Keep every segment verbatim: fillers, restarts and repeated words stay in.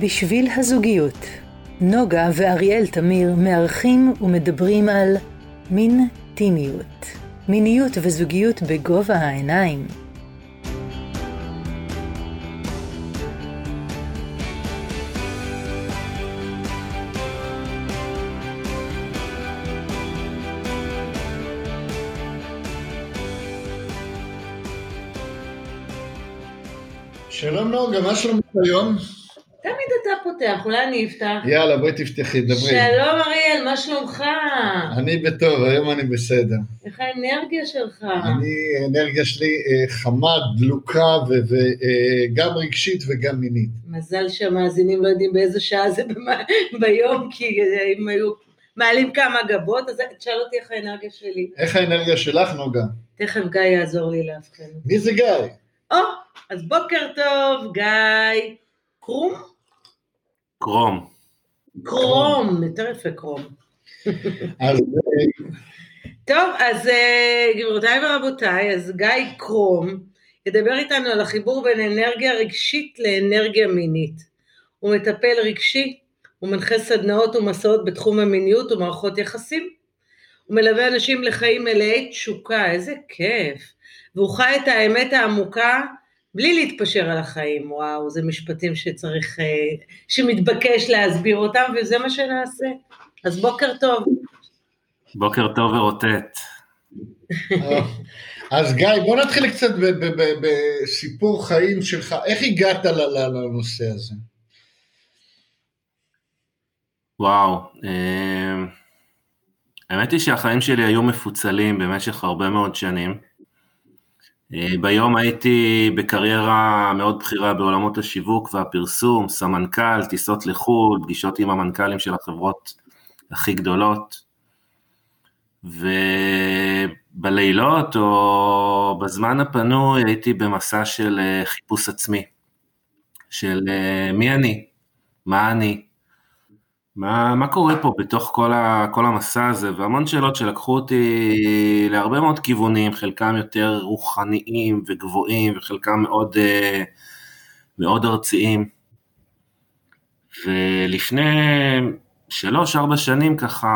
בשביל הזוגיות. נוגה ואריאל תמיר מארחים ומדברים על מין טיניות, מיניות וזוגיות בגובה העיניים. שלום נוגה, מה שלומך היום? תמיד אתה פותח, אולי אני אפתח. יאללה, בואי תפתחי, דברי. שלום אריאל, מה שלומך? אני בטוב, היום אני בסדר. איך האנרגיה שלך? אני, האנרגיה שלי חמה, דלוקה, וגם רגשית וגם מינית. מזל שהמאזינים לא יודעים באיזה שעה זה ביום, כי הם היו מעלים כמה גבות, אז תשאל אותי איך האנרגיה שלי. איך האנרגיה שלך, נוגה? תכף גיא יעזור לי להבחן. מי זה גיא? או, אז בוקר טוב, גיא. קרום? קרום. קרום, יותר יפה קרום. טוב, אז גבירותיי ורבותיי, אז גיא קרום ידבר איתנו על החיבור בין אנרגיה רגשית לאנרגיה מינית. הוא מטפל רגשי, הוא מנחה סדנאות ומסעות בתחום המיניות ומערכות יחסים. הוא מלווה אנשים לחיים מלאי תשוקה, איזה כיף. והוא חי את האמת העמוקה, בלי להתפשר על החיים. וואו, זה משפטים שצריך, שמתבקש להסביר אותם, וזה מה שנעשה. אז בוקר טוב. בוקר טוב ורוטט. אז גיא, בוא נתחיל קצת בסיפור חיים שלך. איך הגעת לנושא הזה? וואו, האמת היא שהחיים שלי היו מפוצלים במשך הרבה מאוד שנים. ביום הייתי בקריירה מאוד בכירה בעולמות השיווק והפרסום, סמנכ"ל, טיסות לחו"ל, פגישות עם המנכ"לים של החברות הכי גדולות, ובלילות או בזמן הפנוי הייתי במסע של חיפוש עצמי, של מי אני, מה אני, מה, מה קורה פה בתוך כל, ה, כל המסע הזה, והמון שאלות שלקחו אותי להרבה מאוד כיוונים, חלקם יותר רוחניים וגבוהים, וחלקם מאוד, מאוד ארציים. ולפני שלוש, ארבע שנים ככה,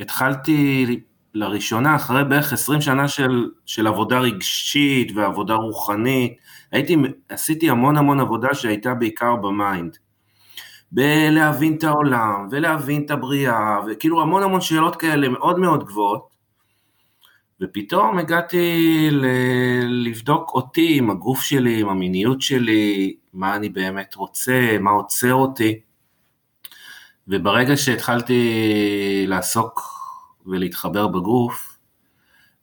התחלתי לראשונה, אחרי בערך עשרים שנה של, של עבודה רגשית ועבודה רוחנית, הייתי, עשיתי המון המון עבודה שהייתה בעיקר במיינד. בלהבין את העולם, ולהבין את הבריאה, וכאילו המון המון שאלות כאלה מאוד מאוד גבוהות, ופתאום הגעתי ל- לבדוק אותי עם הגוף שלי, עם המיניות שלי, מה אני באמת רוצה, מה עוצר אותי, וברגע שהתחלתי לעסוק ולהתחבר בגוף,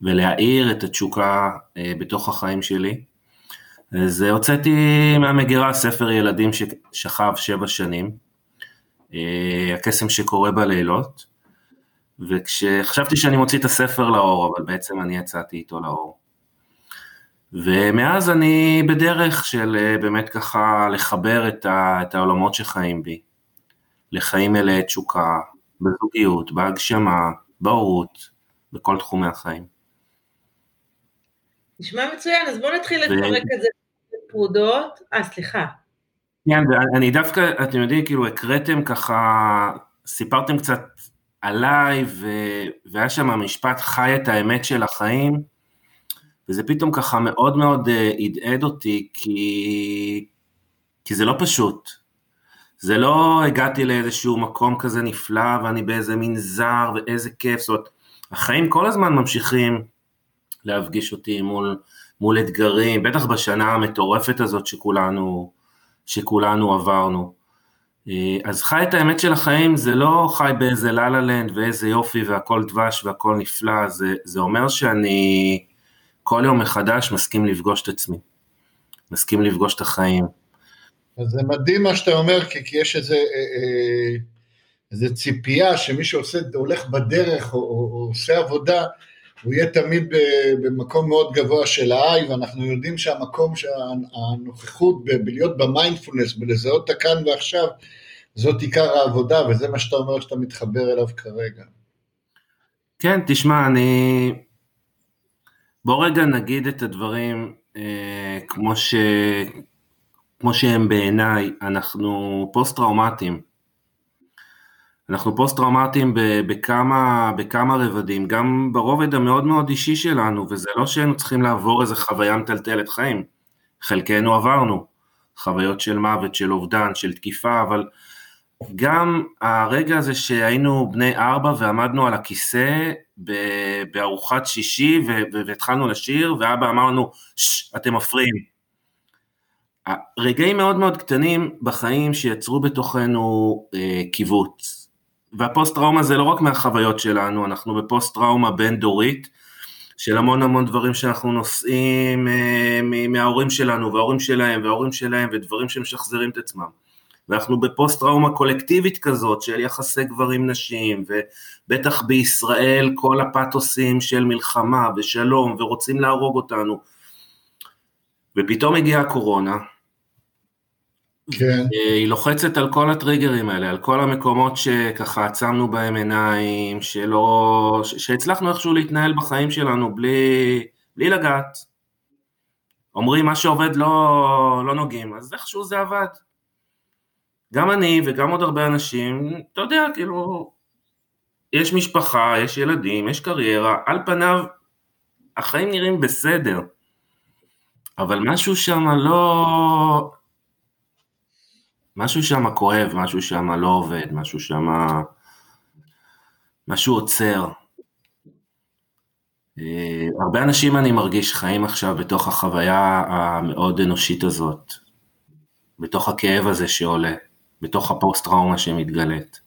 ולהאיר את התשוקה בתוך החיים שלי, אז הוצאתי מהמגירה ספר ילדים ששכב שבע שנים, הקסם שקורה בלילות, וכשחשבתי שאני מוציא את הספר לאור, אבל בעצם אני יצאתי איתו לאור. ומאז אני בדרך של באמת ככה לחבר את, ה, את העולמות שחיים בי, לחיים אלה תשוקה, בזוגיות, בהגשמה, בהורות, בכל תחומי החיים. נשמע מצוין, אז בואו נתחיל לפרק את זה. פרודות, אה סליחה. אני דווקא, אתם יודעים, כאילו הקראתם ככה, סיפרתם קצת עליי, והיה שם המשפט חי את האמת של החיים, וזה פתאום ככה מאוד מאוד ידעד אותי, כי, כי זה לא פשוט. זה לא הגעתי לאיזשהו מקום כזה נפלא, ואני באיזה מין זר, ואיזה כיף, זאת אומרת, החיים כל הזמן ממשיכים, להפגיש אותי מול, מול אתגרים, בטח בשנה המטורפת הזאת שכולנו, שכולנו עברנו. אז חי את האמת של החיים, זה לא חי באיזה לללנד ואיזה יופי והכל דבש והכל נפלא, זה, זה אומר שאני כל יום מחדש מסכים לפגוש את עצמי, מסכים לפגוש את החיים. אז זה מדהים מה שאתה אומר, כי, כי יש איזה, איזה ציפייה שמי שעושה, הולך בדרך או, או, או עושה עבודה, הוא יהיה תמיד במקום מאוד גבוה של האי, ואנחנו יודעים שהמקום, שהנוכחות בלהיות במיינדפולנס, בלזהות את כאן ועכשיו, זאת עיקר העבודה, וזה מה שאתה אומר שאתה מתחבר אליו כרגע. כן, תשמע, אני... בוא רגע נגיד את הדברים, אה, כמו ש... כמו שהם בעיניי, אנחנו פוסט-טראומטיים. אנחנו פוסט-טראומטיים בכמה, בכמה רבדים, גם ברובד המאוד מאוד אישי שלנו, וזה לא שאנו צריכים לעבור איזה חוויה מטלטלת חיים. חלקנו עברנו, חוויות של מוות, של אובדן, של תקיפה, אבל גם הרגע הזה שהיינו בני ארבע ועמדנו על הכיסא בארוחת שישי והתחלנו לשיר, ואבא אמרנו, שש, אתם מפריעים. רגעים מאוד מאוד קטנים בחיים שיצרו בתוכנו אה, קיבוץ. והפוסט-טראומה זה לא רק מהחוויות שלנו, אנחנו בפוסט-טראומה בין-דורית, של המון המון דברים שאנחנו נוסעים אה, מההורים שלנו, וההורים שלהם, וההורים שלהם, ודברים שמשחזרים את עצמם. ואנחנו בפוסט-טראומה קולקטיבית כזאת, של יחסי גברים-נשים, ובטח בישראל כל הפתוסים של מלחמה ושלום, ורוצים להרוג אותנו. ופתאום הגיעה הקורונה, כן. היא לוחצת על כל הטריגרים האלה, על כל המקומות שככה עצמנו בהם עיניים, שלא, שהצלחנו איכשהו להתנהל בחיים שלנו בלי, בלי לגעת. אומרים מה שעובד לא, לא נוגעים, אז איכשהו זה עבד. גם אני וגם עוד הרבה אנשים, אתה יודע, כאילו, יש משפחה, יש ילדים, יש קריירה, על פניו החיים נראים בסדר. אבל משהו שם לא, משהו שם כואב, משהו שם לא עובד, משהו שם, משהו עוצר. הרבה אנשים אני מרגיש חיים עכשיו בתוך החוויה המאוד אנושית הזאת, בתוך הכאב הזה שעולה, בתוך הפוסט-טראומה שמתגלית.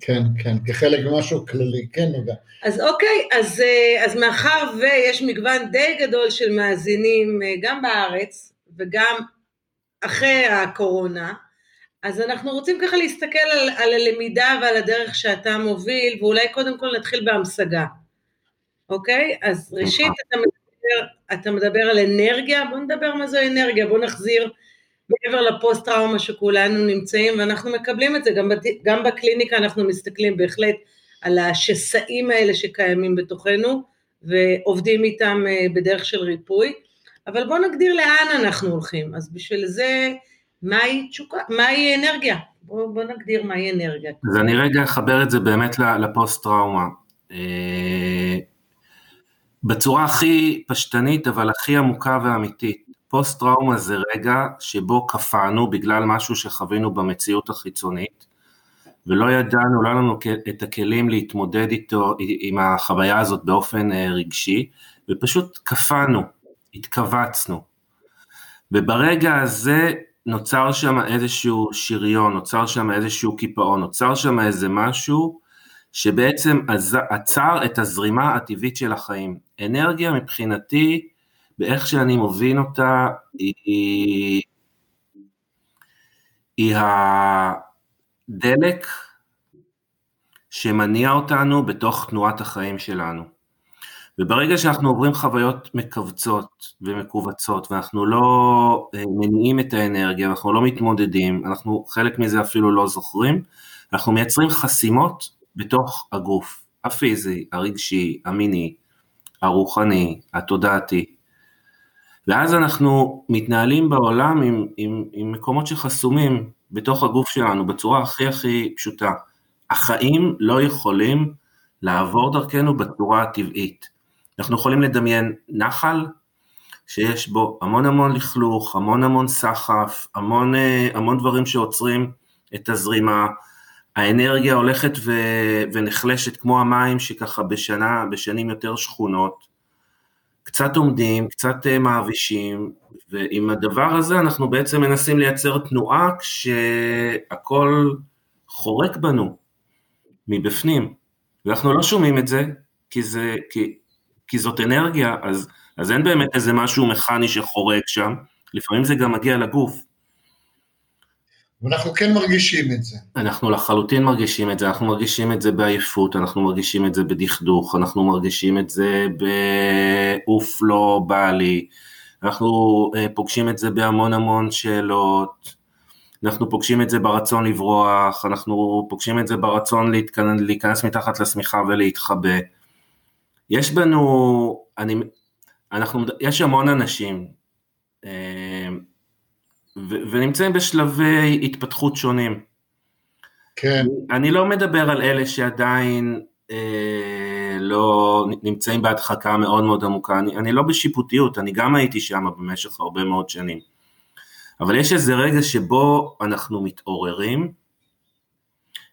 כן, כן, כחלק משהו כללי, כן נוגע. אז אוקיי, אז, אז מאחר ויש מגוון די גדול של מאזינים גם בארץ וגם אחרי הקורונה, אז אנחנו רוצים ככה להסתכל על, על הלמידה ועל הדרך שאתה מוביל, ואולי קודם כל נתחיל בהמשגה, אוקיי? אז ראשית אתה מדבר, אתה מדבר על אנרגיה, בוא נדבר מה זו אנרגיה, בוא נחזיר מעבר לפוסט-טראומה שכולנו נמצאים, ואנחנו מקבלים את זה, גם, בת... גם בקליניקה אנחנו מסתכלים בהחלט על השסעים האלה שקיימים בתוכנו, ועובדים איתם בדרך של ריפוי, אבל בואו נגדיר לאן אנחנו הולכים, אז בשביל זה, מהי, תשוקה, מהי אנרגיה? בואו בוא נגדיר מהי אנרגיה. אז אני רגע אחבר את זה באמת לפוסט-טראומה, בצורה הכי פשטנית, אבל הכי עמוקה ואמיתית, פוסט-טראומה זה רגע שבו קפאנו בגלל משהו שחווינו במציאות החיצונית, ולא ידענו, לא לנו את הכלים להתמודד איתו, עם החוויה הזאת באופן רגשי, ופשוט קפאנו, התכווצנו, וברגע הזה נוצר שם איזשהו שריון, נוצר שם איזשהו קיפאון, נוצר שם איזה משהו, שבעצם עצר את הזרימה הטבעית של החיים. אנרגיה מבחינתי, באיך שאני מובין אותה, היא, היא הדלק שמניע אותנו בתוך תנועת החיים שלנו. וברגע שאנחנו עוברים חוויות מקבצות ומקובצות, ואנחנו לא מניעים את האנרגיה, אנחנו לא מתמודדים, אנחנו חלק מזה אפילו לא זוכרים, אנחנו מייצרים חסימות בתוך הגוף, הפיזי, הרגשי, המיני, הרוחני, התודעתי, ואז אנחנו מתנהלים בעולם עם, עם, עם מקומות שחסומים בתוך הגוף שלנו, בצורה הכי הכי פשוטה. החיים לא יכולים לעבור דרכנו בצורה הטבעית. אנחנו יכולים לדמיין נחל, שיש בו המון המון לכלוך, המון המון סחף, המון, המון דברים שעוצרים את הזרימה. האנרגיה הולכת ו, ונחלשת כמו המים שככה בשנה, בשנים יותר שכונות. קצת עומדים, קצת מעבישים, ועם הדבר הזה אנחנו בעצם מנסים לייצר תנועה כשהכל חורק בנו מבפנים, ואנחנו לא שומעים את זה, כי, זה, כי, כי זאת אנרגיה, אז, אז אין באמת איזה משהו מכני שחורק שם, לפעמים זה גם מגיע לגוף. ואנחנו כן מרגישים את זה. אנחנו לחלוטין מרגישים את זה, אנחנו מרגישים את זה בעייפות, אנחנו מרגישים את זה בדכדוך, אנחנו מרגישים את זה באוף לא בא לי, אנחנו פוגשים את זה בהמון המון שאלות, אנחנו פוגשים את זה ברצון לברוח, אנחנו פוגשים את זה ברצון להיכנס מתחת לשמיכה ולהתחבא. יש בנו, אני, אנחנו, יש המון אנשים, ו- ונמצאים בשלבי התפתחות שונים. כן. אני לא מדבר על אלה שעדיין אה, לא נמצאים בהדחקה מאוד מאוד עמוקה, אני, אני לא בשיפוטיות, אני גם הייתי שם במשך הרבה מאוד שנים. אבל יש איזה רגע שבו אנחנו מתעוררים,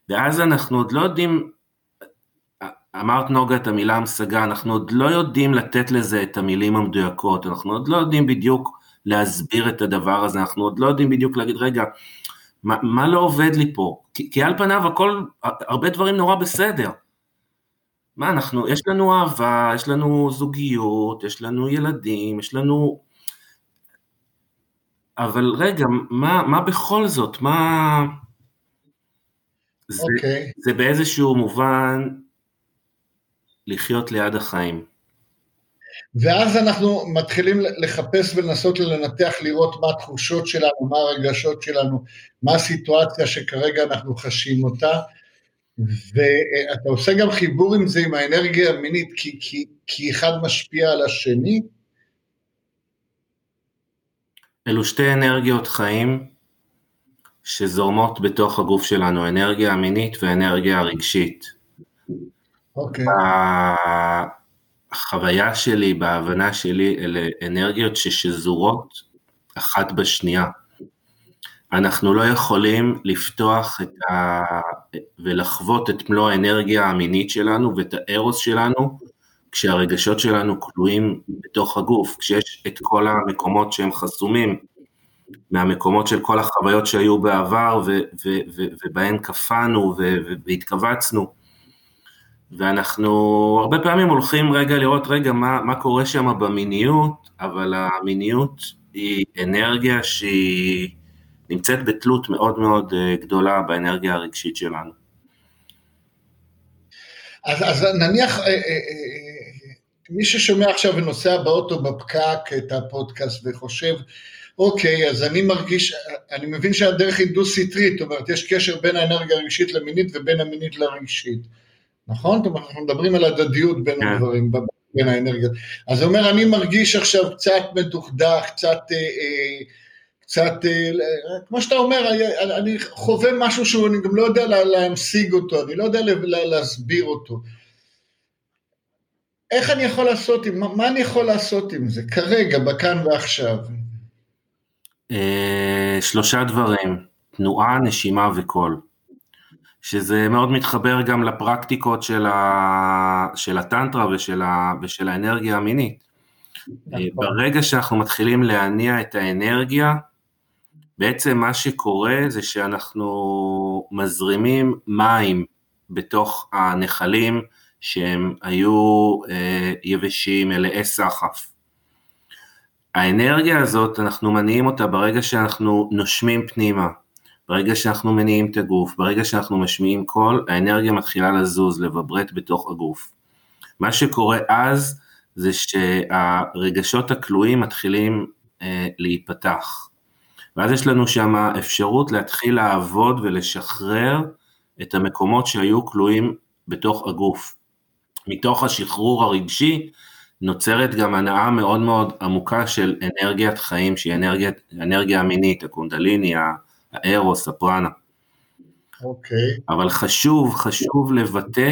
ואז אנחנו עוד לא יודעים, אמרת נוגה את המילה המשגה, אנחנו עוד לא יודעים לתת לזה את המילים המדויקות, אנחנו עוד לא יודעים בדיוק להסביר את הדבר הזה, אנחנו עוד לא יודעים בדיוק להגיד, רגע, מה, מה לא עובד לי פה? כי, כי על פניו הכל, הרבה דברים נורא בסדר. מה אנחנו, יש לנו אהבה, יש לנו זוגיות, יש לנו ילדים, יש לנו... אבל רגע, מה, מה בכל זאת? מה... זה, okay. זה באיזשהו מובן לחיות ליד החיים. ואז אנחנו מתחילים לחפש ולנסות לנתח, לראות מה התחושות שלנו, מה הרגשות שלנו, מה הסיטואציה שכרגע אנחנו חשים אותה, ואתה עושה גם חיבור עם זה, עם האנרגיה המינית, כי, כי, כי אחד משפיע על השני. אלו שתי אנרגיות חיים שזורמות בתוך הגוף שלנו, האנרגיה המינית והאנרגיה הרגשית. אוקיי. Okay. החוויה שלי, בהבנה שלי, אלה אנרגיות ששזורות אחת בשנייה. אנחנו לא יכולים לפתוח את ה... ולחוות את מלוא האנרגיה המינית שלנו ואת הארוס שלנו, כשהרגשות שלנו כלואים בתוך הגוף, כשיש את כל המקומות שהם חסומים, מהמקומות של כל החוויות שהיו בעבר, ו- ו- ו- ובהן קפנו ו- והתכווצנו, ואנחנו הרבה פעמים הולכים רגע לראות רגע מה, מה קורה שם במיניות, אבל המיניות היא אנרגיה שהיא נמצאת בתלות מאוד מאוד גדולה באנרגיה הרגשית שלנו. אז, אז נניח, מי ששומע עכשיו ונוסע באוטו בפקק את הפודקאסט וחושב, אוקיי, אז אני מרגיש, אני מבין שהדרך היא דו-סיטרית, זאת אומרת, יש קשר בין האנרגיה הרגשית למינית ובין המינית לרגשית. נכון? זאת אומרת, אנחנו מדברים על הדדיות בין הדברים, בין האנרגיות. אז הוא אומר, אני מרגיש עכשיו קצת מתוחדך, קצת, קצת, כמו שאתה אומר, אני חווה משהו שהוא, אני גם לא יודע להמשיג אותו, אני לא יודע להסביר אותו. איך אני יכול לעשות עם, מה אני יכול לעשות עם זה? כרגע, בכאן ועכשיו. שלושה דברים, תנועה, נשימה וקול. שזה מאוד מתחבר גם לפרקטיקות של ה... של הטנטרה ושל ה... ושל האנרגיה המינית. ברגע שאנחנו מתחילים להניע את האנרגיה, בעצם מה שקורה זה שאנחנו מזרימים מים בתוך הנחלים שהם היו יבשים מלאי סחף. האנרגיה הזאת אנחנו מניעים אותה ברגע שאנחנו נושמים פנימה. ברגע שאנחנו מניעים את הגוף, ברגע שאנחנו משמיעים קול, האנרגיה מתחילה לזוז, לברט בתוך הגוף. מה שקורה אז, זה שהרגשות הכלואים מתחילים אה, להיפתח. ואז יש לנו שם אפשרות להתחיל לעבוד ולשחרר את המקומות שהיו כלואים בתוך הגוף. מתוך השחרור הרגשי, נוצרת גם הנאה מאוד מאוד עמוקה של אנרגיית חיים, שהיא אנרגיה, אנרגיה מינית, הקונדליני, ה... הארוס, הפרנה. אוקיי. אבל חשוב, חשוב לבטא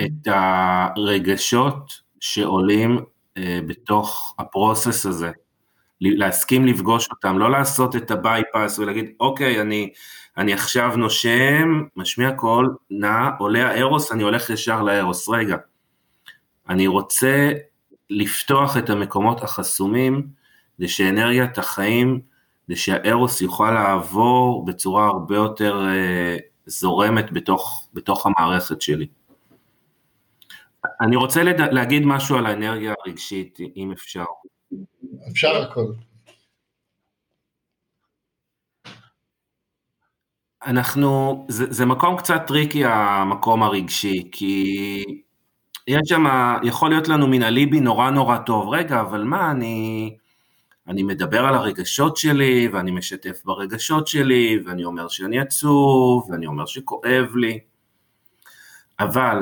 את הרגשות שעולים אה, בתוך הפרוסס הזה. להסכים לפגוש אותם, לא לעשות את הבייפס ולהגיד, אוקיי, אני, אני עכשיו נושם, משמיע קול, נע, עולה הארוס, אני הולך ישר לארוס. רגע, אני רוצה לפתוח את המקומות החסומים, כדי שאנרגיית החיים זה שהארוס יוכל לעבור בצורה הרבה יותר אה, זורמת בתוך, בתוך המערכת שלי. אני רוצה לד... להגיד משהו על האנרגיה הרגשית, אם אפשר. אפשר הכל. אנחנו, זה, זה מקום קצת טריקי, המקום הרגשי, כי יש שם, יכול להיות לנו מן הליבי נורא נורא טוב, רגע, אבל מה אני... אני מדבר על הרגשות שלי, ואני משתף ברגשות שלי, ואני אומר שאני עצוב, ואני אומר שכואב לי. אבל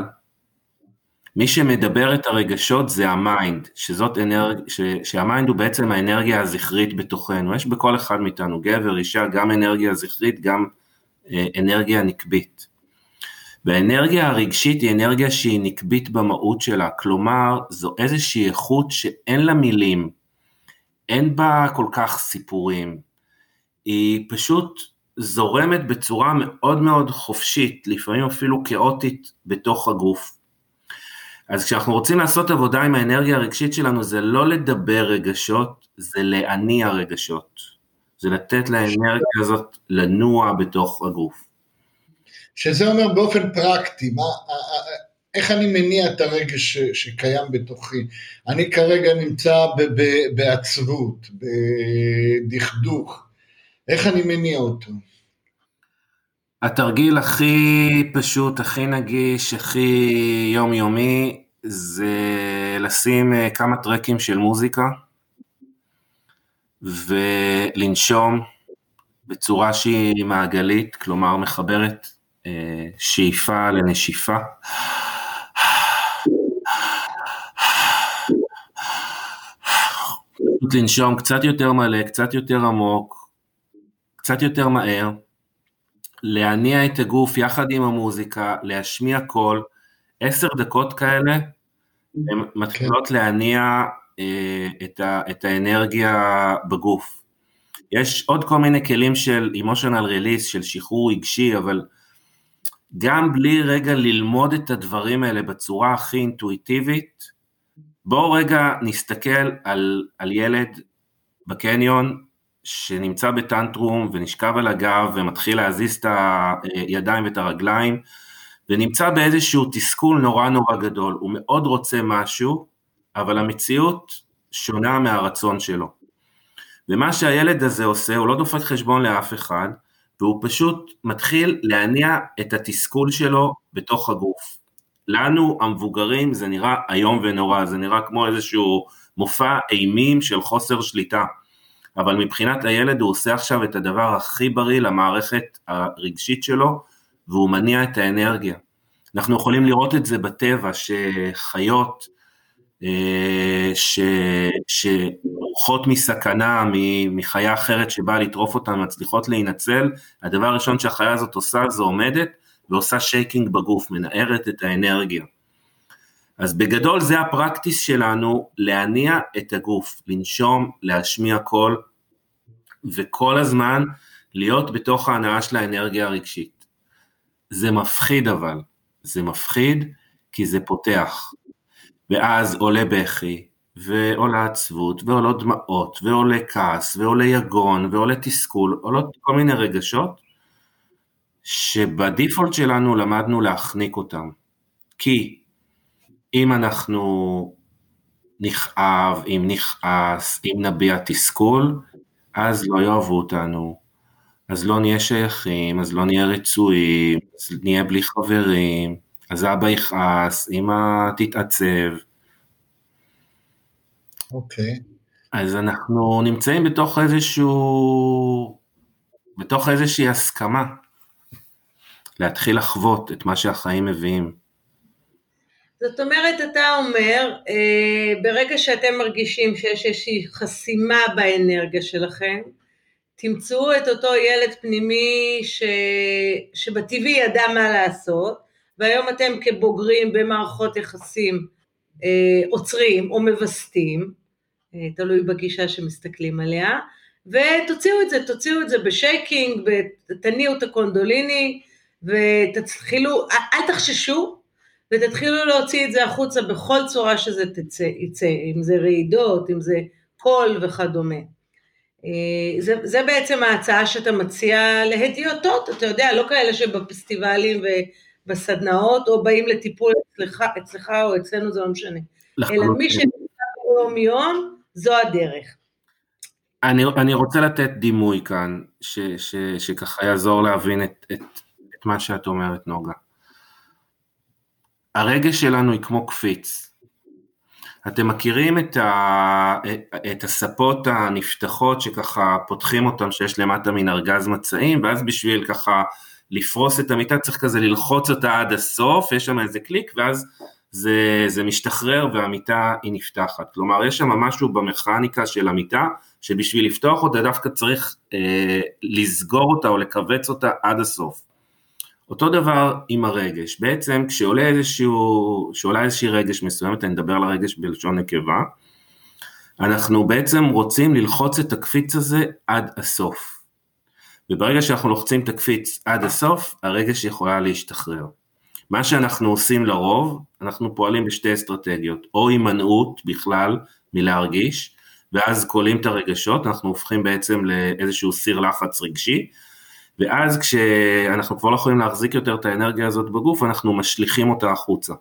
מי שמדבר את הרגשות זה המיינד, שזאת אנרגיה, ש, שהמיינד הוא בעצם האנרגיה הזכרית בתוכנו, יש בכל אחד מאיתנו, גבר, אישה, גם אנרגיה זכרית, גם אה, אנרגיה נקבית. והאנרגיה הרגשית היא אנרגיה שהיא נקבית במהות שלה, כלומר, זו איזושהי איכות שאין לה מילים, אין בה כל כך סיפורים, היא פשוט זורמת בצורה מאוד מאוד חופשית, לפעמים אפילו כאוטית בתוך הגוף. אז כשאנחנו רוצים לעשות עבודה עם האנרגיה הרגשית שלנו, זה לא לדבר רגשות, זה להניע רגשות. זה לתת לאנרגיה הזאת לנוע בתוך הגוף. שזה אומר באופן פרקטי, מה, איך אני מניע את הרגש שקיים בתוכי? אני כרגע נמצא בעצבות, בדכדוך. איך אני מניע אותו? התרגיל הכי פשוט, הכי נגיש, הכי יומיומי, זה לשים כמה טרקים של מוזיקה, ולנשום בצורה שהיא מעגלית, כלומר מחברת שאיפה לנשיפה, לנשום קצת יותר מלא, קצת יותר עמוק, קצת יותר מהר, להניע את הגוף יחד עם המוזיקה, להשמיע קול, עשר דקות כאלה, הן מתחילות להניע אה, את, ה, את האנרגיה בגוף. יש עוד כל מיני כלים של emotional release, של שחרור רגשי, אבל גם בלי רגע ללמוד את הדברים האלה בצורה הכי אינטואיטיבית, בואו רגע נסתכל על, על ילד בקניון, שנמצא בטנטרום ונשכב על הגב ומתחיל להזיז את הידיים ואת הרגליים, ונמצא באיזשהו תסכול נורא נורא גדול, הוא מאוד רוצה משהו, אבל המציאות שונה מהרצון שלו. ומה שהילד הזה עושה, הוא לא דופק חשבון לאף אחד, והוא פשוט מתחיל להניע את התסכול שלו בתוך הגוף. לנו המבוגרים זה נראה היום ונורא, זה נראה כמו איזשהו מופע אימים של חוסר שליטה. אבל מבחינת הילד הוא עושה עכשיו את הדבר הכי בריא למערכת הרגשית שלו, והוא מניע את האנרגיה. אנחנו יכולים לראות את זה בטבע, שחיות ש... שרוחות מסכנה, מחיה אחרת שבאה לטרוף אותן, מצליחות להינצל, הדבר הראשון שהחיה הזאת עושה, זה עומדת ועושה שייקינג בגוף, מנערת את האנרגיה. אז בגדול זה הפרקטיס שלנו, להניע את הגוף, לנשום, להשמיע קול, וכל הזמן להיות בתוך ההנאה של האנרגיה הרגשית. זה מפחיד אבל, זה מפחיד כי זה פותח, ואז עולה בכי, ועולה עצבות, ועולה דמעות, ועולה כעס, ועולה יגון, ועולה תסכול, עולות כל מיני רגשות, שבדיפולט שלנו למדנו להחניק אותם, כי אם אנחנו נכאב, אם נכעס, אם נביע תסכול, אז לא יאהבו אותנו, אז לא נהיה שייכים, אז לא נהיה רצויים, אז נהיה בלי חברים, אז אבא יכעס, אמא תתעצב. אוקיי. אז אנחנו נמצאים בתוך איזשהו, בתוך איזושהי הסכמה, להתחיל לחוות את מה שהחיים מביאים. זאת אומרת, אתה אומר, אה, ברגע שאתם מרגישים שיש איזושהי חסימה באנרגיה שלכם, תמצאו את אותו ילד פנימי ש... שבטבעי ידע מה לעשות, והיום אתם כבוגרים במערכות יחסים אה, עוצרים או מבסטים, אה, תלוי בגישה שמסתכלים עליה, ותוציאו את זה, תוציאו את זה בשייקינג, תניעו את הקונדוליני, ותתחילו, אל תחששו, ותתחילו להוציא את זה החוצה בכל צורה שזה תצא, יצא, אם זה רעידות, אם זה קול וכדומה. זה, זה בעצם ההצעה שאתה מציע להדיוטות, אתה יודע, לא כאלה שבפסטיבלים ובסדנאות, או באים לטיפול אצלך, אצלך או אצלנו, זה לא משנה. אלא מי שנמצא ביום יום, זו הדרך. אני, אני רוצה לתת דימוי כאן, ש, ש, שככה יעזור להבין את, את, את מה שאת אומרת, נוגה. הרגש שלנו היא כמו קפיץ. אתם מכירים את, ה... את הספות הנפתחות שככה פותחים אותן, שיש למטה מן ארגז מצעים, ואז בשביל ככה לפרוס את המיטה, צריך כזה ללחוץ אותה עד הסוף, יש שם איזה קליק, ואז זה, זה משתחרר והמיטה היא נפתחת. כלומר, יש שם משהו במכניקה של המיטה, שבשביל לפתוח אותה דווקא צריך אה, לסגור אותה או לקבץ אותה עד הסוף. אותו דבר עם הרגש. בעצם כשעולה איזשהו, כשעולה איזושהי רגש מסוימת, אני מדבר על הרגש בלשון נקבה, אנחנו בעצם רוצים ללחוץ את הקפיץ הזה עד הסוף. וברגע שאנחנו לוחצים את הקפיץ עד הסוף, הרגש יכולה להשתחרר. מה שאנחנו עושים לרוב, אנחנו פועלים בשתי אסטרטגיות, או הימנעות בכלל מלהרגיש, ואז קולים את הרגשות, אנחנו הופכים בעצם לאיזשהו סיר לחץ רגשי, ואז כשאנחנו כבר לא יכולים להחזיק יותר את האנרגיה הזאת בגוף, אנחנו משליכים אותה החוצה,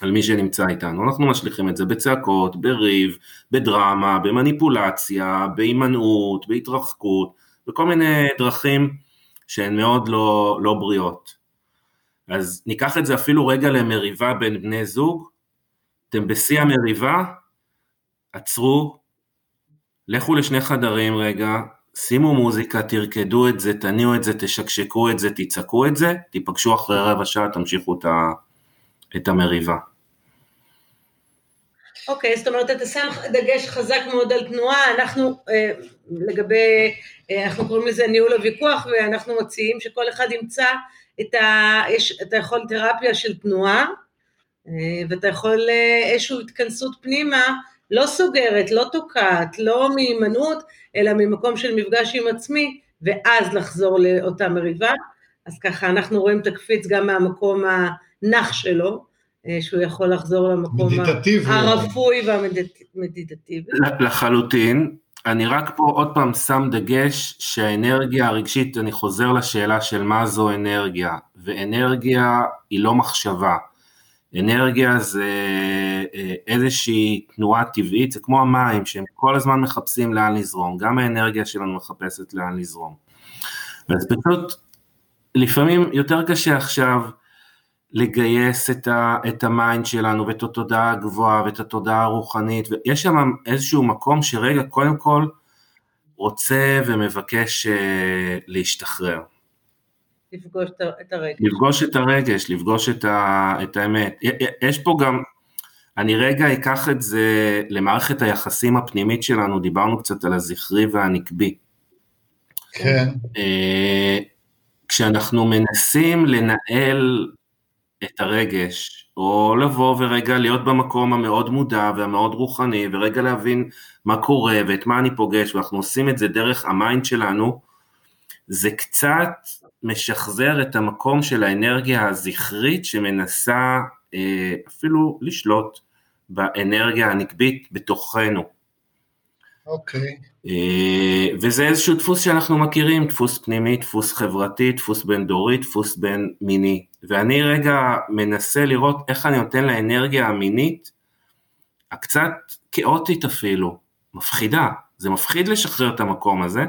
על מי שנמצא איתנו. אנחנו משליכים את זה בצעקות, בריב, בדרמה, במניפולציה, בהימנעות, בהתרחקות, וכל מיני דרכים שהן מאוד לא, לא בריאות. אז ניקח את זה אפילו רגע למריבה בין בני זוג, אתם בשיא המריבה, עצרו, לכו לשני חדרים רגע, שימו מוזיקה, תרקדו את זה, תניעו את זה, תשקשקו את זה, תצעקו את זה, תיפגשו אחרי רבע שעה, תמשיכו את, ה, את המריבה. אוקיי, okay, זאת אומרת, אתה שם דגש חזק מאוד על תנועה, אנחנו אה, לגבי, אה, אנחנו קוראים לזה ניהול הוויכוח, ואנחנו מציעים שכל אחד ימצא, את ה, יש, אתה יכול תרפיה של תנועה, ואתה יכול איזושהי התכנסות פנימה, לא סוגרת, לא תוקעת, לא מימנות, אלא ממקום של מפגש עם עצמי, ואז לחזור לאותה מריבה. אז ככה אנחנו רואים את הקפיץ גם מהמקום הנח שלו, שהוא יכול לחזור למקום הרפוי והמדיטטיבי. לחלוטין, אני רק פה עוד פעם שם דגש שהאנרגיה הרגשית, אני חוזר לשאלה של מה זו אנרגיה, ואנרגיה היא לא מחשבה, אנרגיה זה איזושהי תנועה טבעית, זה כמו המים שהם כל הזמן מחפשים לאן לזרום, גם האנרגיה שלנו מחפשת לאן לזרום, אז פשוט לפעמים יותר קשה עכשיו, לגייס את, ה, את המיינד שלנו, ואת התודעה הגבוהה, ואת התודעה הרוחנית, ויש שם איזשהו מקום, שרגע קודם כל, רוצה ומבקש אה, להשתחרר. לפגוש את הרגש. לפגוש את הרגש, לפגוש את, ה, את האמת. יש פה גם, אני רגע אקח את זה, למערכת היחסים הפנימית שלנו, דיברנו קצת על הזכרי והנקבי. כן. אה, כשאנחנו מנסים לנהל, את הרגש, או לבוא ורגע להיות במקום המאוד מודע והמאוד רוחני, ורגע להבין מה קורה ואת מה אני פוגש, ואנחנו עושים את זה דרך המיינד שלנו, זה קצת משחזר את המקום של האנרגיה הזכרית, שמנסה אה, אפילו לשלוט באנרגיה הנקבית בתוכנו. אוקיי. אה, וזה איזשהו דפוס שאנחנו מכירים, דפוס פנימי, דפוס חברתי, דפוס בין דורי, דפוס בין מיני. ואני רגע מנסה לראות איך אני נותן לאנרגיה המינית, הקצת כאוטית אפילו, מפחידה, זה מפחיד לשחרר את המקום הזה,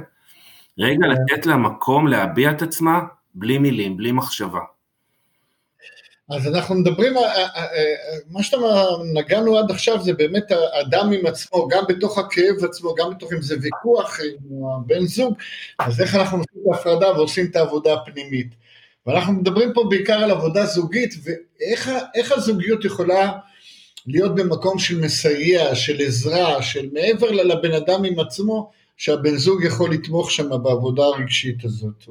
רגע לתת לה מקום להביע את עצמה, בלי מילים, בלי מחשבה. אז אנחנו מדברים, מה שאתם נגענו עד עכשיו, זה באמת האדם עם עצמו, גם בתוך הכאב עצמו, גם בתוך אם זה ויכוח עם הבן זוג, אז איך אנחנו עושים את ההפרדה ועושים את העבודה הפנימית. ואנחנו מדברים פה בעיקר על עבודה זוגית, ואיך הזוגיות יכולה להיות במקום של מסייע, של עזרה, של מעבר לבן אדם עם עצמו, שהבן זוג יכול לתמוך שם בעבודה הרגשית הזאת.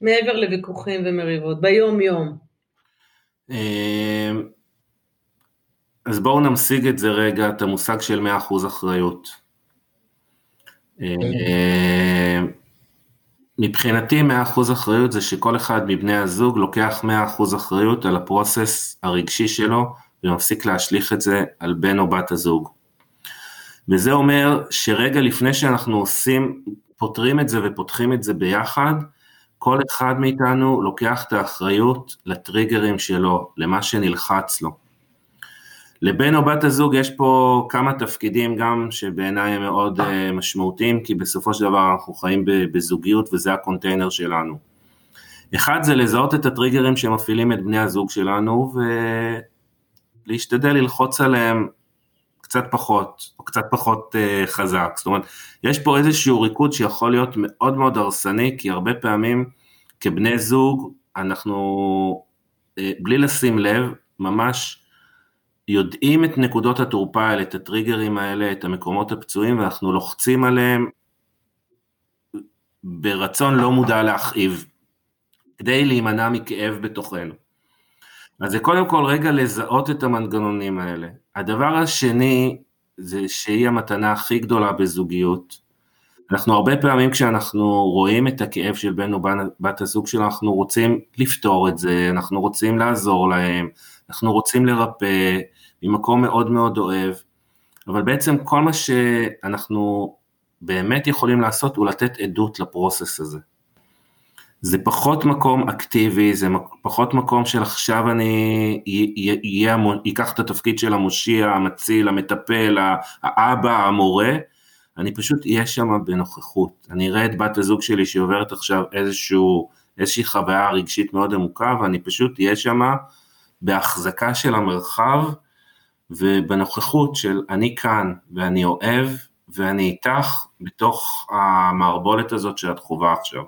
מעבר לוויכוחים ומריבות, ביום יום. אז בואו נמשיג את זה רגע, את המושג של מאה אחוז אחריות. מבחינתי מאה אחוז אחריות זה שכל אחד מבני הזוג לוקח מאה אחוז אחריות על הפרוסס הרגשי שלו, ומפסיק להשליך את זה על בן או בת הזוג. וזה אומר שרגע לפני שאנחנו עושים, פותרים את זה ופותחים את זה ביחד, כל אחד מאיתנו לוקח את האחריות לטריגרים שלו, למה שנלחץ לו. לבן או בת הזוג יש פה כמה תפקידים גם שבעיניי הם מאוד משמעותיים, כי בסופו של דבר אנחנו חיים בזוגיות וזה הקונטיינר שלנו. אחד זה לזהות את הטריגרים שמפעילים את בני הזוג שלנו, ולהשתדל ללחוץ עליהם קצת פחות, או קצת פחות חזק. זאת אומרת, יש פה איזשהו ריקוד שיכול להיות מאוד מאוד הרסני, כי הרבה פעמים כבני זוג אנחנו, בלי לשים לב, ממש יודעים את נקודות התורפה האלה, את הטריגרים האלה, את המקומות הפצועים, ואנחנו לוחצים עליהם ברצון לא מודע להכאיב, כדי להימנע מכאב בתוכנו. אז זה קודם כל רגע לזהות את המנגנונים האלה. הדבר השני, זה שהיא המתנה הכי גדולה בזוגיות. אנחנו הרבה פעמים כשאנחנו רואים את הכאב של בן או בת הזוג שלנו, אנחנו רוצים לפתור את זה, אנחנו רוצים לעזור להם, אנחנו רוצים לרפא, ממקום מאוד מאוד אוהב, אבל בעצם כל מה שאנחנו באמת יכולים לעשות, הוא לתת עדות לפרוסס הזה. זה פחות מקום אקטיבי, זה פחות מקום של עכשיו אני אקח את התפקיד של המושיע, המציל, המטפל, האבא, המורה, אני פשוט אהיה שם בנוכחות, אני אראה את בת הזוג שלי שעוברת עכשיו איזשהו, איזושהי חוויה רגשית מאוד עמוקה, ואני פשוט אהיה שם בהחזקה של המרחב, ובנוכחות של אני כאן, ואני אוהב, ואני איתך בתוך המערבולת הזאת שאת חווה עכשיו.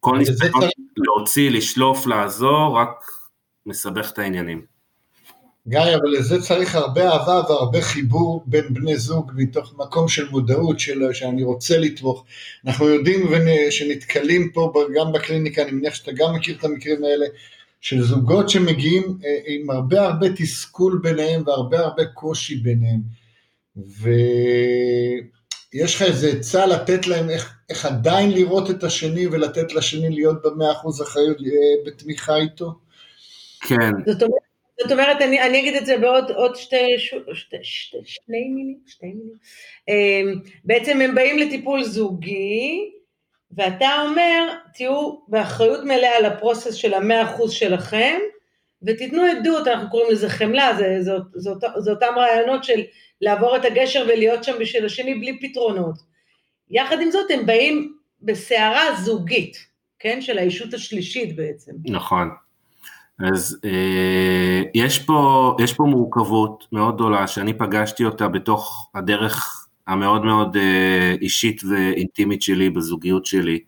כל ניסיון להוציא, לשלוף, לעזור, רק מסבך את העניינים. גאי, אבל לזה צריך הרבה אהבה והרבה חיבור בין בני זוג, מתוך מקום של מודעות שלו, שאני רוצה לתמוך. אנחנו יודעים שנתקלים פה גם בקליניקה, אני מניח שאתה גם מכיר את המקרים האלה, של זוגות שמגיעים עם הרבה הרבה תסכול ביניהם, והרבה הרבה קושי ביניהם. ויש לך איזה עצה לתת להם איך, איך עדיין לראות את השני, ולתת לשני להיות ב-מאה אחוז אחריות בתמיכה איתו? כן. זאת אומרת, זאת אומרת, אני, אני אגיד את זה בעוד עוד שתי, שתי, שתי, שתי, שני מילים, שתי מילים. Um, בעצם הם באים לטיפול זוגי, ואתה אומר, תהיו באחריות מלאה על הפרוסס של ה-מאה אחוז שלכם, ותתנו עדות, אנחנו קוראים לזה חמלה, זה, זאת, זאת, זאת, זאת אותם רעיונות של לעבור את הגשר ולהיות שם בשביל השני בלי פתרונות. יחד עם זאת, הם באים בסערה זוגית, כן? של האישות השלישית בעצם. נכון. אז אה, יש פה יש פה מורכבות מאוד גדולה שאני פגשתי אותה בתוך הדרך המאוד מאוד אה, אישית ואינטימית שלי בזוגיות שלי,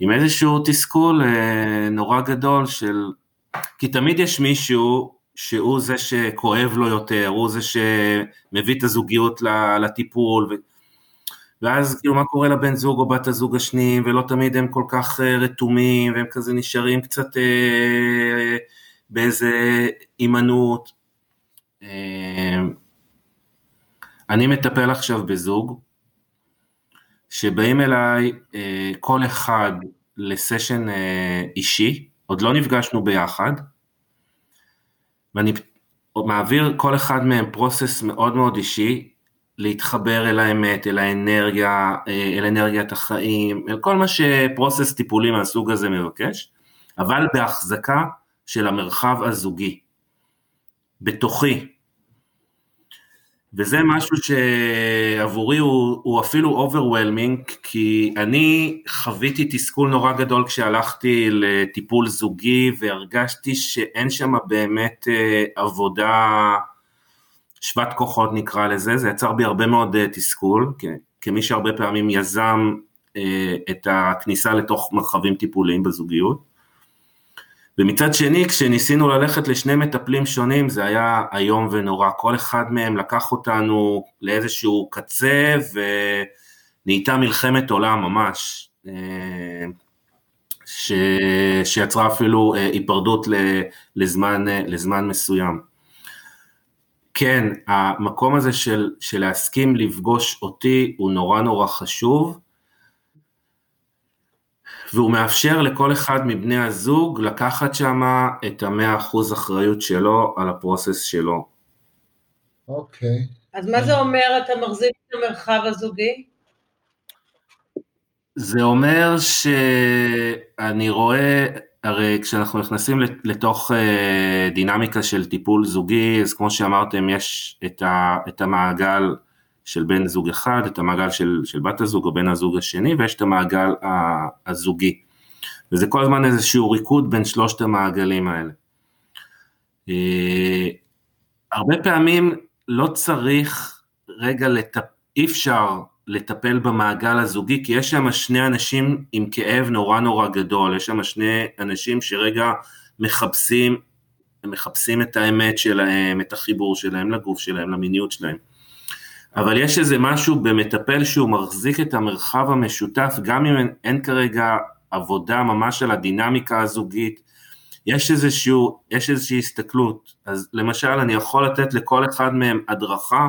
עם איזשהו תסכול אה, נורא גדול של, כי תמיד יש מישהו שהוא זה שכואב לו יותר, הוא זה שמביא את הזוגיות לטיפול, ו... ואז כאילו מה קורה לבן זוג או בת הזוג השניים, ולא תמיד הם כל כך רתומים, והם כזה נשארים קצת אה, באיזה אימנות. אה, אני מטפל עכשיו בזוג, שבאים אליי אה, כל אחד לסשן אה, אישי, עוד לא נפגשנו ביחד, ואני מעביר כל אחד מהם פרוסס מאוד מאוד אישי, להתחבר אל האמת, אל האנרגיה, אל אנרגיית החיים, אל כל מה שפרוסס טיפולי מהסוג הזה מבקש, אבל בהחזקה של המרחב הזוגי, בתוכי, וזה משהו שעבורי הוא, הוא אפילו overwhelming, כי אני חוויתי תסכול נורא גדול כשהלכתי לטיפול זוגי, והרגשתי שאין שם באמת עבודה שוות כוחות נקרא לזה, זה יצר בי הרבה מאוד תסכול, כמי שהרבה פעמים יזם את הכניסה לתוך מרחבים טיפוליים בזוגיות, ומצד שני כשניסינו ללכת לשני מטפלים שונים, זה היה היום ונורא, כל אחד מהם לקח אותנו לאיזשהו קצה, ונהייתה מלחמת עולם ממש, ש... שיצרה אפילו היפרדות לזמן, לזמן מסוים. כן, המקום הזה של, של להסכים לפגוש אותי הוא נורא נורא חשוב, והוא מאפשר לכל אחד מבני הזוג לקחת שם את ה-מאה אחוז אחריות שלו על הפרוסס שלו. אוקיי. אז מה זה אומר, אתה מחזיק את המרחב הזוגי? זה אומר שאני רואה... הרי כשאנחנו נכנסים לתוך דינמיקה של טיפול זוגי, אז כמו שאמרתם, יש את, ה, את המעגל של בן זוג אחד, את המעגל של, של בת הזוג או בן הזוג השני, ויש את המעגל הזוגי. וזה כל הזמן איזשהו ריקוד בין שלושת המעגלים האלה. הרבה פעמים לא צריך רגע, לטפ... אי אפשר לטפל במעגל הזוגי, כי יש שם שני אנשים עם כאב נורא נורא גדול, יש שם שני אנשים שרגע מחפשים הם מחפשים את האמת שלהם, את החיבור שלהם לגוף שלהם, למיניות שלהם. אבל יש איזה משהו במטפל שהוא מחזיק את המרחב המשותף, גם אם אין כרגע עבודה ממש על הדינמיקה הזוגית, יש איזשהו, יש איזושהי הסתכלות. אז למשל, אני יכול לתת לכל אחד מהם הדרכה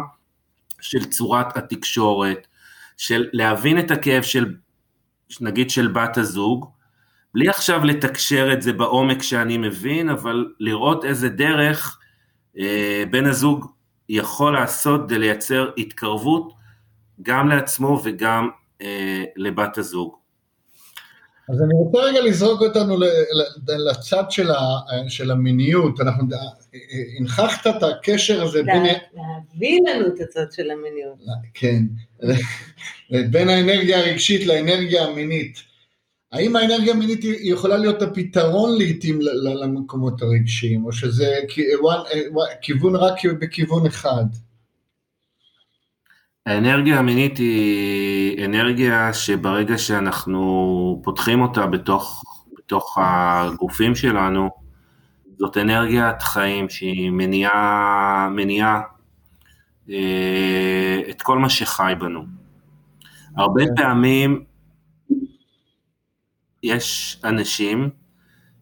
של צורת התקשורת, של להבין את הכאב של, נגיד של בת הזוג, בלי עכשיו לתקשר את זה בעומק שאני מבין, אבל לראות איזה דרך אה, בן הזוג יכול לעשות כדי לייצר התקרבות, גם לעצמו וגם אה, לבת הזוג. אז אני רוצה רגע לזרוק אותנו לצד של, ה, של המיניות, אנחנו הנחחת את הקשר הזה בין... להביא לנו את הצד של המיניות. כן, בין האנרגיה הרגשית לאנרגיה המינית. האם האנרגיה המינית היא יכולה להיות הפתרון לעתים למקומות הרגשיים, או שזה כיוון רק בכיוון אחד? האנרגיה המינית היא אנרגיה שברגע שאנחנו פותחים אותה בתוך, בתוך הגופים שלנו, זאת אנרגיית חיים שהיא מניעה, מניעה את כל מה שחי בנו. הרבה פעמים יש אנשים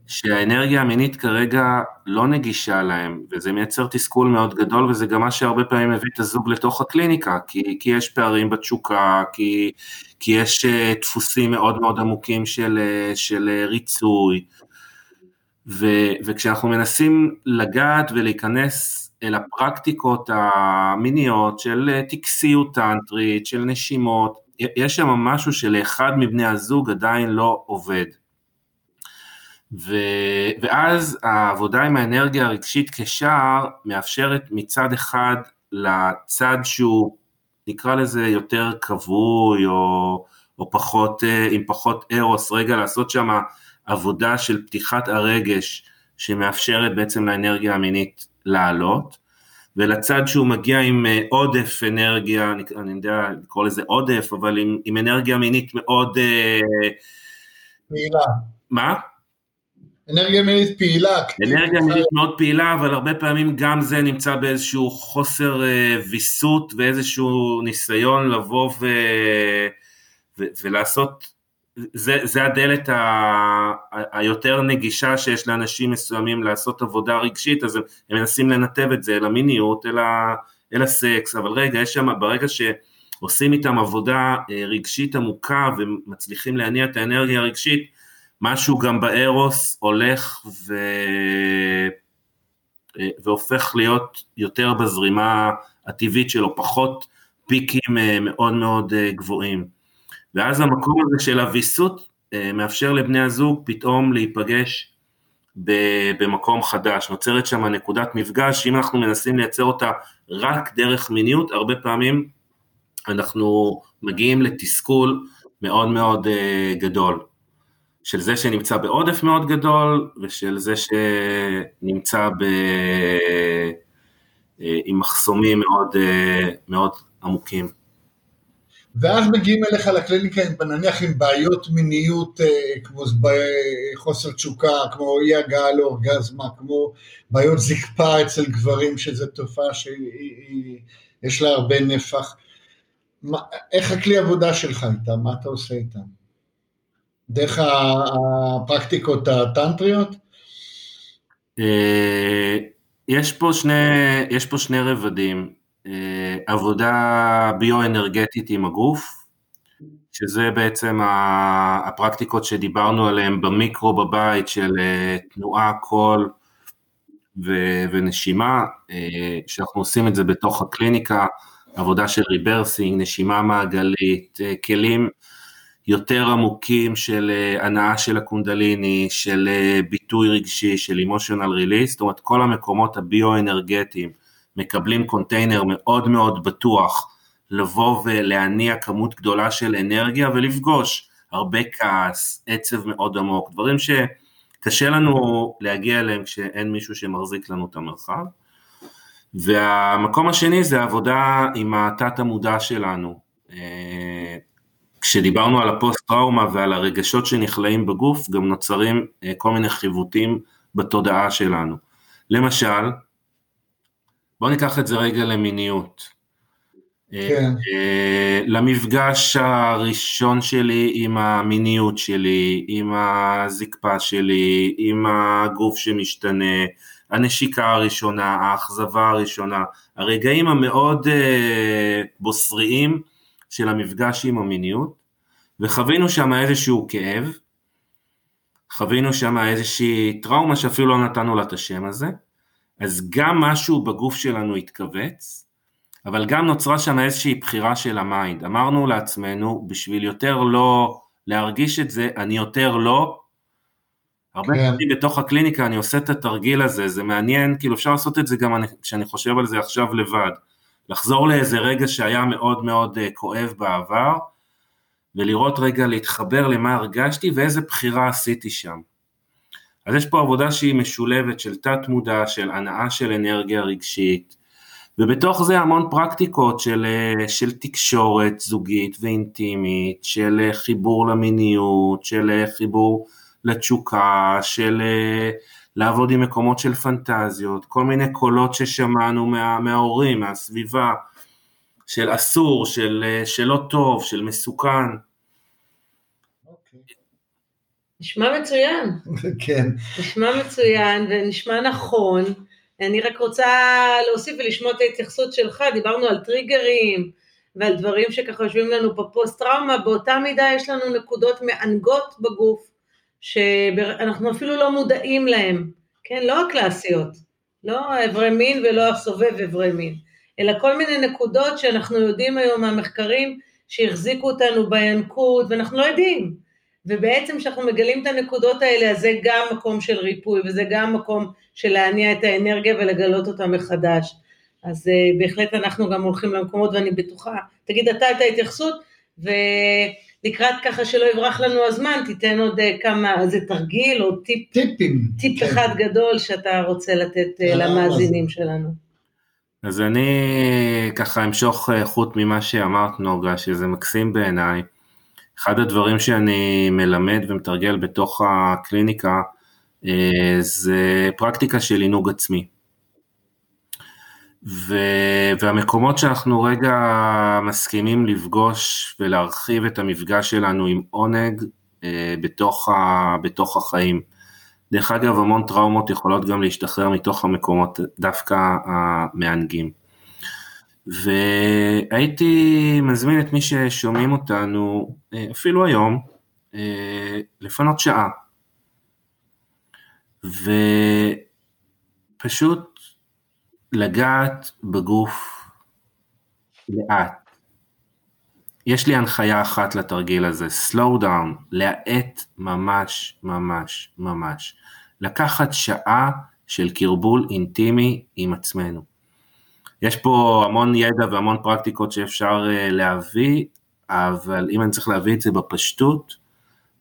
שהאנרגיה המינית כרגע לא נגישה להם, וזה מייצר תסכול מאוד גדול, וזה גם מה שהרבה פעמים מביא את הזוג לתוך הקליניקה, כי, כי יש פערים בתשוקה, כי, כי יש uh, דפוסים מאוד מאוד עמוקים של, uh, של uh, ריצוי, ו, וכשאנחנו מנסים לגעת ולהיכנס אל הפרקטיקות המיניות, של uh, טקסיות טנטרית, של נשימות, יש שם משהו שלאחד מבני הזוג עדיין לא עובד. ו... ואז העבודה עם האנרגיה הרגשית כשער מאפשרת מצד אחד לצד שהוא נקרא לזה יותר קבוי או, או פחות, עם פחות אירוס, רגע לעשות שם עבודה של פתיחת הרגש שמאפשרת בעצם לאנרגיה המינית לעלות, ולצד שהוא מגיע עם עודף אנרגיה, אני, אני יודע לקרוא לזה עודף, אבל עם, עם אנרגיה מינית מאוד... פעילה. מה? אנרגיה מינית פעילה. אנרגיה מינית מאוד פעילה, אבל הרבה פעמים גם זה נמצא באיזשהו חוסר ויסות, ואיזשהו ניסיון לבוא ו, ו, ולעשות, זה, זה הדלת ה, היותר נגישה שיש לאנשים מסוימים לעשות עבודה רגשית, אז הם, הם מנסים לנתב את זה אל המיניות, אל, ה, אל הסקס, אבל רגע, יש שם, ברגע שעושים איתם עבודה רגשית עמוקה, ומצליחים להניע את האנרגיה הרגשית, משהו גם בארוס הולך ו... והופך להיות יותר בזרימה הטבעית שלו, פחות פיקים מאוד מאוד גבוהים. ואז המקום הזה של הוויסות מאפשר לבני הזוג פתאום להיפגש במקום חדש, נוצרת שם נקודת מפגש, אם אנחנו מנסים לייצר אותה רק דרך מיניות, הרבה פעמים אנחנו מגיעים לתסכול מאוד מאוד גדול. של זה שנמצא בעודף מאוד גדול, ושל זה שנמצא ב... עם מחסומים מאוד, מאוד עמוקים. ואז מגיעים אליך לקליניקה, נניח עם בעיות מיניות, כמו חוסר תשוקה, כמו אי הגעה לאורגזמה, כמו בעיות זקפה אצל גברים, שזו תופעה שיש לה הרבה נפח. מה, איך הכלי עבודה שלך איתם? מה אתה עושה איתם? דרך הפרקטיקות הטנטריות? יש פה שני, יש פה שני רבדים, עבודה ביו-אנרגטית עם הגוף, שזה בעצם הפרקטיקות שדיברנו עליהן במיקרו בבית של תנועה, קול ונשימה, שאנחנו עושים את זה בתוך הקליניקה, עבודה של ריברסינג, נשימה מעגלית, כלים יותר עמוקים של הנאה של הקונדליני, של ביטוי רגשי, של emotional release, זאת אומרת כל המקומות הביו-אנרגטיים מקבלים קונטיינר מאוד מאוד בטוח, לבוא ולהניע כמות גדולה של אנרגיה ולפגוש הרבה כעס, עצב מאוד עמוק, דברים שקשה לנו להגיע אליהם כשאין מישהו שמחזיק לנו את המרחב, והמקום השני זה העבודה עם התת המודע שלנו, כשדיברנו על הפוסט-טראומה ועל הרגשות שנכלאים בגוף, גם נוצרים כל מיני חיווטים בתודעה שלנו. למשל, בואו ניקח את זה רגע למיניות. כן. למפגש הראשון שלי עם המיניות שלי, עם הזקפה שלי, עם הגוף שמשתנה, הנשיקה הראשונה, האכזבה הראשונה, הרגעים המאוד בוסריים של המפגש עם המיניות, וחווינו שם איזשהו כאב, חווינו שם איזושהי טראומה שאפילו לא נתנו לה את השם הזה, אז גם משהו בגוף שלנו התכווץ, אבל גם נוצרה שם איזושהי בחירה של המיינד, אמרנו לעצמנו, בשביל יותר לא להרגיש את זה, אני יותר לא, הרבה פעמים בתוך הקליניקה אני עושה את התרגיל הזה, זה מעניין, כאילו אפשר לעשות את זה גם כשאני חושב על זה עכשיו לבד, לחזור לאיזה רגע שהיה מאוד מאוד כואב בעבר, ולראות רגע להתחבר למה הרגשתי, ואיזה בחירה עשיתי שם. אז יש פה עבודה שהיא משולבת של תת מודע, של הנאה של אנרגיה רגשית, ובתוך זה המון פרקטיקות של, של תקשורת זוגית ואינטימית, של חיבור למיניות, של חיבור לתשוקה, של לעבוד עם מקומות של פנטזיות, כל מיני קולות ששמענו מה, מההורים, מהסביבה, של אסור, של, של לא טוב, של מסוכן. נשמע מצוין. כן. נשמע מצוין ונשמע נכון. אני רק רוצה להוסיף ולשמוע את ההתייחסות שלך, דיברנו על טריגרים ועל דברים שככה יושבים לנו בפוסט טראומה, באותה מידה יש לנו נקודות מענגות בגוף, שאנחנו אפילו לא מודעים להם, כן, לא הקלאסיות, לא אברי מין ולא הסובב אברי מין, אלא כל מיני נקודות שאנחנו יודעים היום מהמחקרים, שהחזיקו אותנו בינקות, ואנחנו לא יודעים, ובעצם כשאנחנו מגלים את הנקודות האלה, אז זה גם מקום של ריפוי, וזה גם מקום של להניע את האנרגיה, ולגלות אותה מחדש, אז uh, בהחלט אנחנו גם הולכים למקומות, ואני בטוחה, תגיד אתה את ההתייחסות, ו... לקראת ככה שלא יברח לנו הזמן, תיתן עוד כמה, איזה תרגיל או טיפ, טיפים, טיפ כן. אחד גדול שאתה רוצה לתת למאזינים שלנו. אז אני ככה אמשוך חוט ממה שאמרת נוגה, שזה מקסים בעיניי, אחד הדברים שאני מלמד ומתרגל בתוך הקליניקה, זה פרקטיקה של עינוג עצמי. והמקומות שאנחנו רגע מסכימים לפגוש ולהרחיב את המפגש שלנו עם עונג בתוך, ה, בתוך החיים. דרך אגב, המון טראומות יכולות גם להשתחרר מתוך המקומות דווקא המענגים. והייתי מזמין את מי ששומעים אותנו, אפילו היום, לפנות שעה. ופשוט, לגעת בגוף לאט. יש לי הנחיה אחת לתרגיל הזה, slow down, לאט ממש ממש ממש. לקחת שעה של קרבול אינטימי עם עצמנו. יש פה המון ידע והמון פרקטיקות שאפשר להביא, אבל אם אני צריך להביא את זה בפשטות,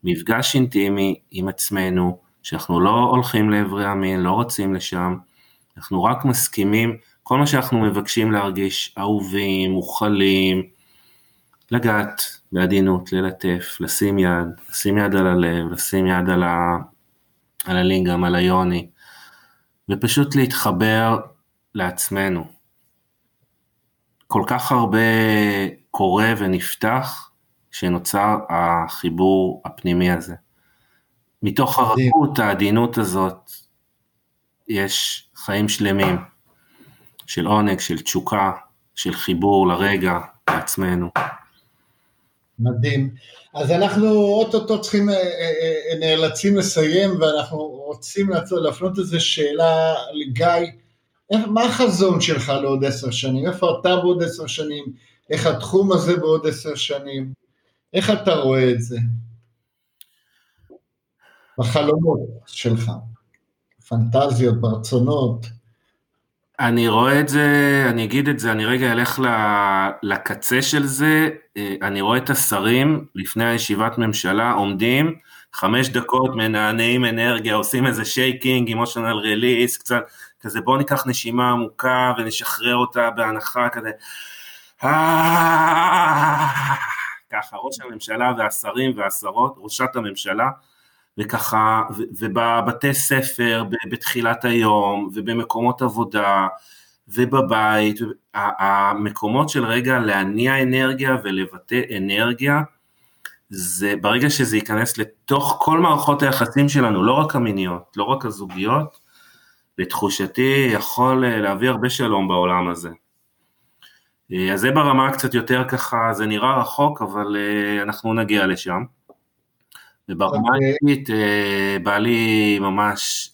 מפגש אינטימי עם עצמנו, שאנחנו לא הולכים לעברי המין, לא רוצים לשם, אנחנו רק מסכימים, כל מה שאנחנו מבקשים להרגיש, אהובים, מוכלים, לגעת בעדינות, ללטף, לשים יד, לשים יד על הלב, לשים יד על, ה... על הלינגאם, על היוני, ופשוט להתחבר לעצמנו. כל כך הרבה קורה ונפתח, שנוצר החיבור הפנימי הזה. מתוך הרכות, העדינות הזאת, יש חיים שלמים, של עונג, של תשוקה, של חיבור לרגע, לעצמנו. מדהים. אז אנחנו אוטוטו צריכים, נאלצים לסיים, ואנחנו רוצים להפנות איזו שאלה לגיא, מה החזון שלך לעוד עשר שנים? איפה אתה בעוד עשר שנים? איך התחום הזה בעוד עשר שנים? איך אתה רואה את זה? בחלומות שלך. פנטזיות, ברצונות. אני רואה את זה, אני אגיד את זה, אני רגע אלך לקצה של זה, אני רואה את השרים, לפני הישיבת ממשלה, עומדים, חמש דקות, מנענעים אנרגיה, עושים איזה שייקינג, emotional release, קצת, כזה בואו ניקח נשימה עמוקה, ונשחרר אותה בהנחה, כזה, ככה, ראש הממשלה והשרים והשרות, ראשת הממשלה, וככה, ובבתי ספר, בתחילת היום, ובמקומות עבודה, ובבית, המקומות של רגע להניע אנרגיה ולבטא אנרגיה, זה ברגע שזה ייכנס לתוך כל מערכות היחסים שלנו, לא רק המיניות, לא רק הזוגיות, בתחושתי יכול להביא הרבה שלום בעולם הזה. אז זה ברמה קצת יותר ככה, זה נראה רחוק, אבל אנחנו נגיע לשם. וברמה האישית, בא לי ממש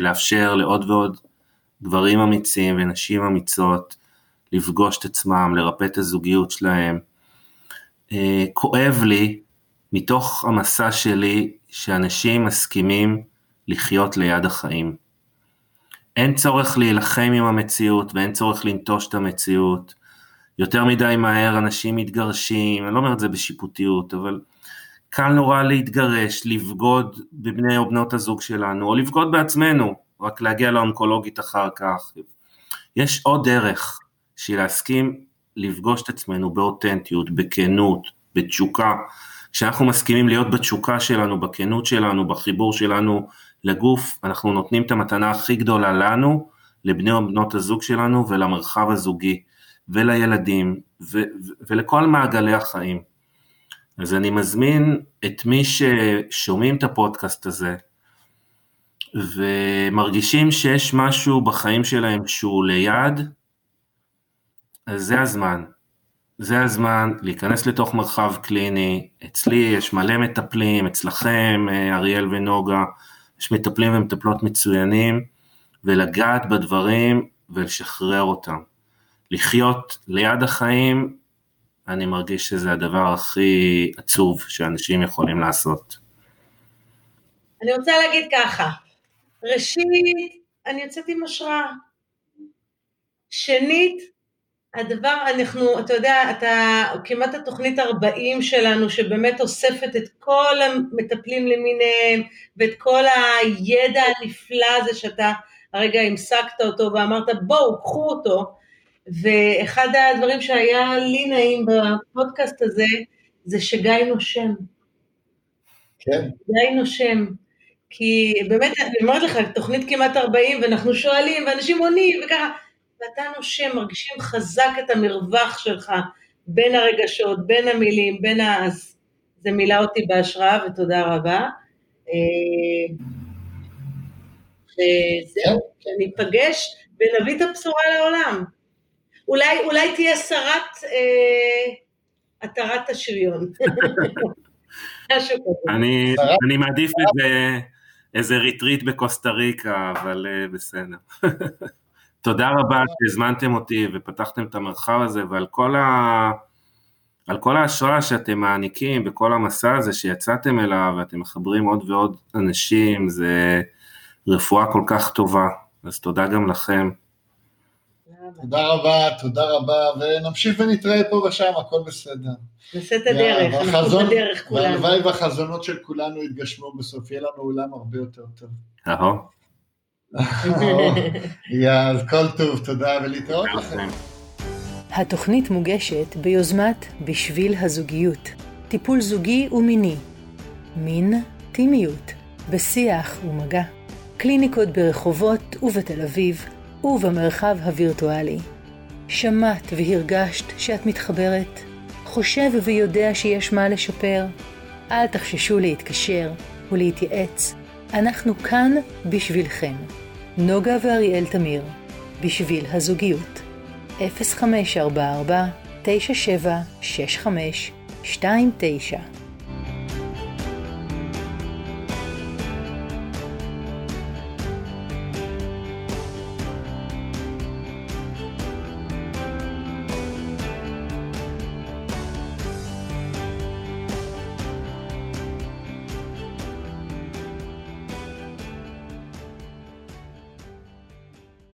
לאפשר לעוד ועוד גברים אמיצים ונשים אמיצות, לפגוש את עצמם, לרפא את הזוגיות שלהם. כואב לי, מתוך המסע שלי, שאנשים מסכימים לחיות ליד החיים. אין צורך להילחם עם המציאות, ואין צורך לנטוש את המציאות. יותר מדי מהר אנשים מתגרשים, אני לא אומר את זה בשיפוטיות, אבל קל נורא להתגרש, לבגוד בבני או בנות הזוג שלנו, או לבגוד בעצמנו, רק להגיע לאונקולוגית אחר כך. יש עוד דרך שהיא להסכים לפגוש את עצמנו באותנטיות, בכנות, בתשוקה, כשאנחנו מסכימים להיות בתשוקה שלנו, בכנות שלנו, בחיבור שלנו לגוף, אנחנו נותנים את המתנה הכי גדולה לנו, לבני או בנות הזוג שלנו, ולמרחב הזוגי, ולילדים, ו- ו- ולכל מעגלי החיים. אז אני מזמין את מי ששומעים את הפודקאסט הזה, ומרגישים שיש משהו בחיים שלהם שהוא ליד, אז זה הזמן. זה הזמן להיכנס לתוך מרחב קליני. אצלי יש מלא מטפלים, אצלכם, אריאל ונוגה, יש מטפלים ומטפלות מצוינים, ולגעת בדברים ולשחרר אותם. לחיות ליד החיים, אני מרגיש שזה הדבר הכי עצוב שאנשים יכולים לעשות. אני רוצה להגיד ככה, ראשית, אני יוצאת עם השראה. שנית, הדבר, אנחנו, אתה יודע, אתה, כמעט התוכנית ארבעים שלנו, שבאמת אוספת את כל המטפלים למיניהם, ואת כל הידע הנפלא הזה, שאתה הרגע המסקת אותו, ואמרת, בואו, קחו אותו, ואחד הדברים שהיה לי נעים בפודקאסט הזה, זה שגיא נושם. כן. גיא נושם. כי באמת, אני אומרת לך, תוכנית כמעט ארבעים, ואנחנו שואלים, ואנשים עונים, וככה, ואתה נושם, מרגישים חזק את המרווח שלך, בין הרגשות, בין המילים, בין ה... אז זה מילא אותי בהשראה, ותודה רבה. וזהו, שניפגש, ונביא את הבשורה לעולם. אולי, אולי תהיה שרת, עטרת השריון. אני מעדיף איזה ריטריט בקוסטה ריקה, אבל בסדר. תודה רבה שהזמנתם אותי ופתחתם את המרחב הזה, ועל כל ה... על כל ההשראה שאתם מעניקים בכל המסע הזה שיצאתם אליו, ואתם מחברים עוד ועוד אנשים, זה רפואה כל כך טובה, אז תודה גם לכם. תודה רבה, תודה רבה, ונמשיך ונתראה פה ושם, הכל בסדר. נעשית הדרך, אנחנו בדרך כולנו. והלוואי והחזונות של כולנו יתגשמו בסוף, יהיה לנו עולם הרבה יותר טוב. אהו. אז כל טוב, תודה ולהתראות לכם. התוכנית מוגשת ביוזמת בשביל הזוגיות, טיפול זוגי ומיני, מין טימיות, בשיח ומגע, קליניקות ברחובות ובתל אביב ובמרחב הווירטואלי. שמעת והרגשת שאת מתחברת, חושב ויודע שיש מה לשפר, אל תחששו להתקשר ולהתייעץ, אנחנו כאן בשבילכם. נוגה ואריאל תמיר, בשביל הזוגיות. אפס חמש ארבע ארבע תשע שבע שש חמש שתיים תשע